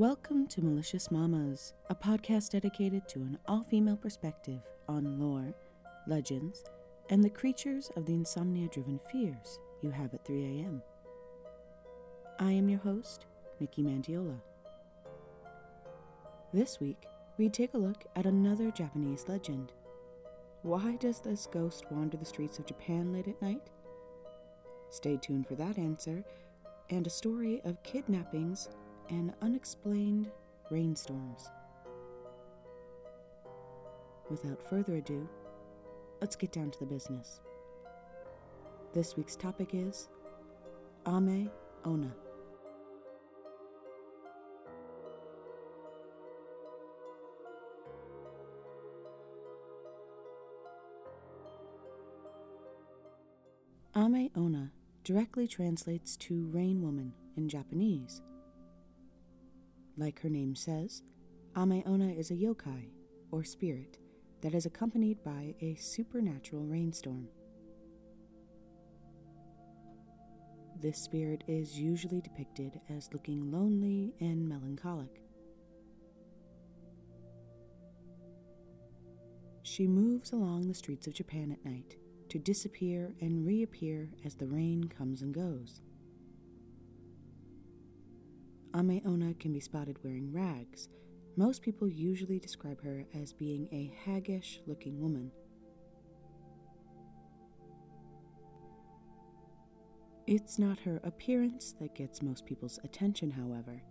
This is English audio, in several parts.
Welcome to Malicious Mamas, a podcast dedicated to an all-female perspective on lore, legends, and the creatures of the insomnia-driven fears you have at 3 a.m. I am your host, Nikki Mantiola. This week, we take a look at another Japanese legend. Why does this ghost wander the streets of Japan late at night? Stay tuned for that answer, and a story of kidnappings and unexplained rainstorms. Without further ado, let's get down to the business. This week's topic is Ame-onna. Ame-onna directly translates to rain woman in Japanese. Like her name says, Ame-onna is a yokai, or spirit, that is accompanied by a supernatural rainstorm. This spirit is usually depicted as looking lonely and melancholic. She moves along the streets of Japan at night to disappear and reappear as the rain comes and goes. Ame-onna can be spotted wearing rags. Most people usually describe her as being a haggish-looking woman. It's not her appearance that gets most people's attention, however.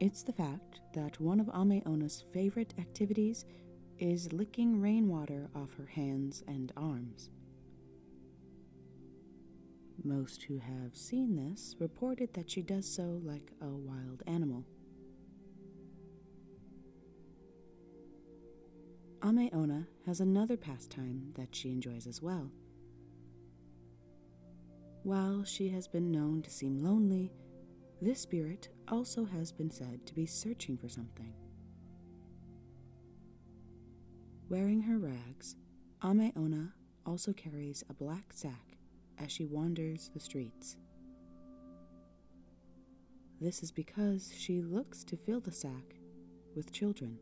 It's the fact that one of Ame-onna's favorite activities is licking rainwater off her hands and arms. Most who have seen this reported that she does so like a wild animal. Ame-onna has another pastime that she enjoys as well. While she has been known to seem lonely, this spirit also has been said to be searching for something. Wearing her rags, Ame-onna also carries a black sack as she wanders the streets. This is because she looks to fill the sack with children.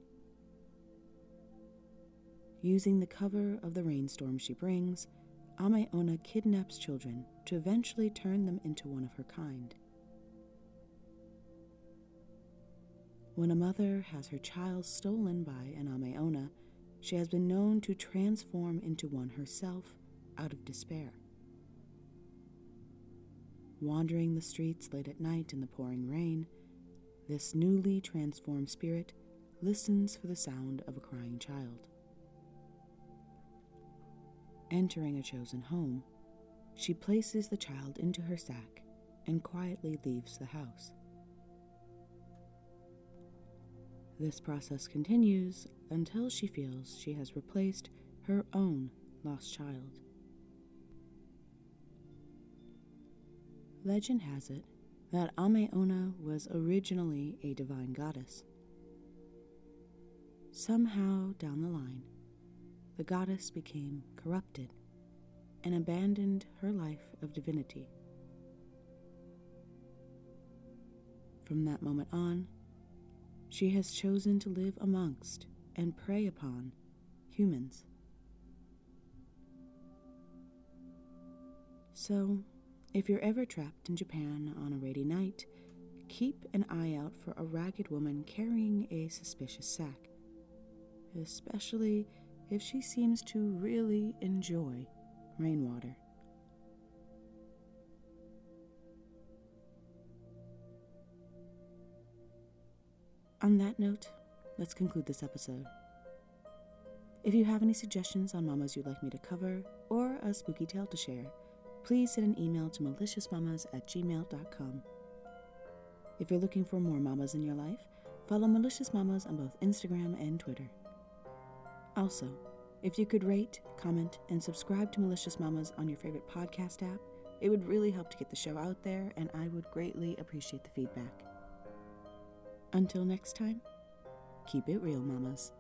Using the cover of the rainstorm she brings, Ame-onna kidnaps children to eventually turn them into one of her kind. When a mother has her child stolen by an Ame-onna, she has been known to transform into one herself out of despair. Wandering the streets late at night in the pouring rain, this newly transformed spirit listens for the sound of a crying child. Entering a chosen home, she places the child into her sack and quietly leaves the house. This process continues until she feels she has replaced her own lost child. Legend has it that Ame-onna was originally a divine goddess. Somehow down the line, the goddess became corrupted and abandoned her life of divinity. From that moment on, she has chosen to live amongst and prey upon humans. So, if you're ever trapped in Japan on a rainy night, keep an eye out for a ragged woman carrying a suspicious sack, especially if she seems to really enjoy rainwater. On that note, let's conclude this episode. If you have any suggestions on mamas you'd like me to cover or a spooky tale to share, please send an email to maliciousmamas@gmail.com. If you're looking for more mamas in your life, follow Malicious Mamas on both Instagram and Twitter. Also, if you could rate, comment, and subscribe to Malicious Mamas on your favorite podcast app, it would really help to get the show out there, and I would greatly appreciate the feedback. Until next time, keep it real, mamas.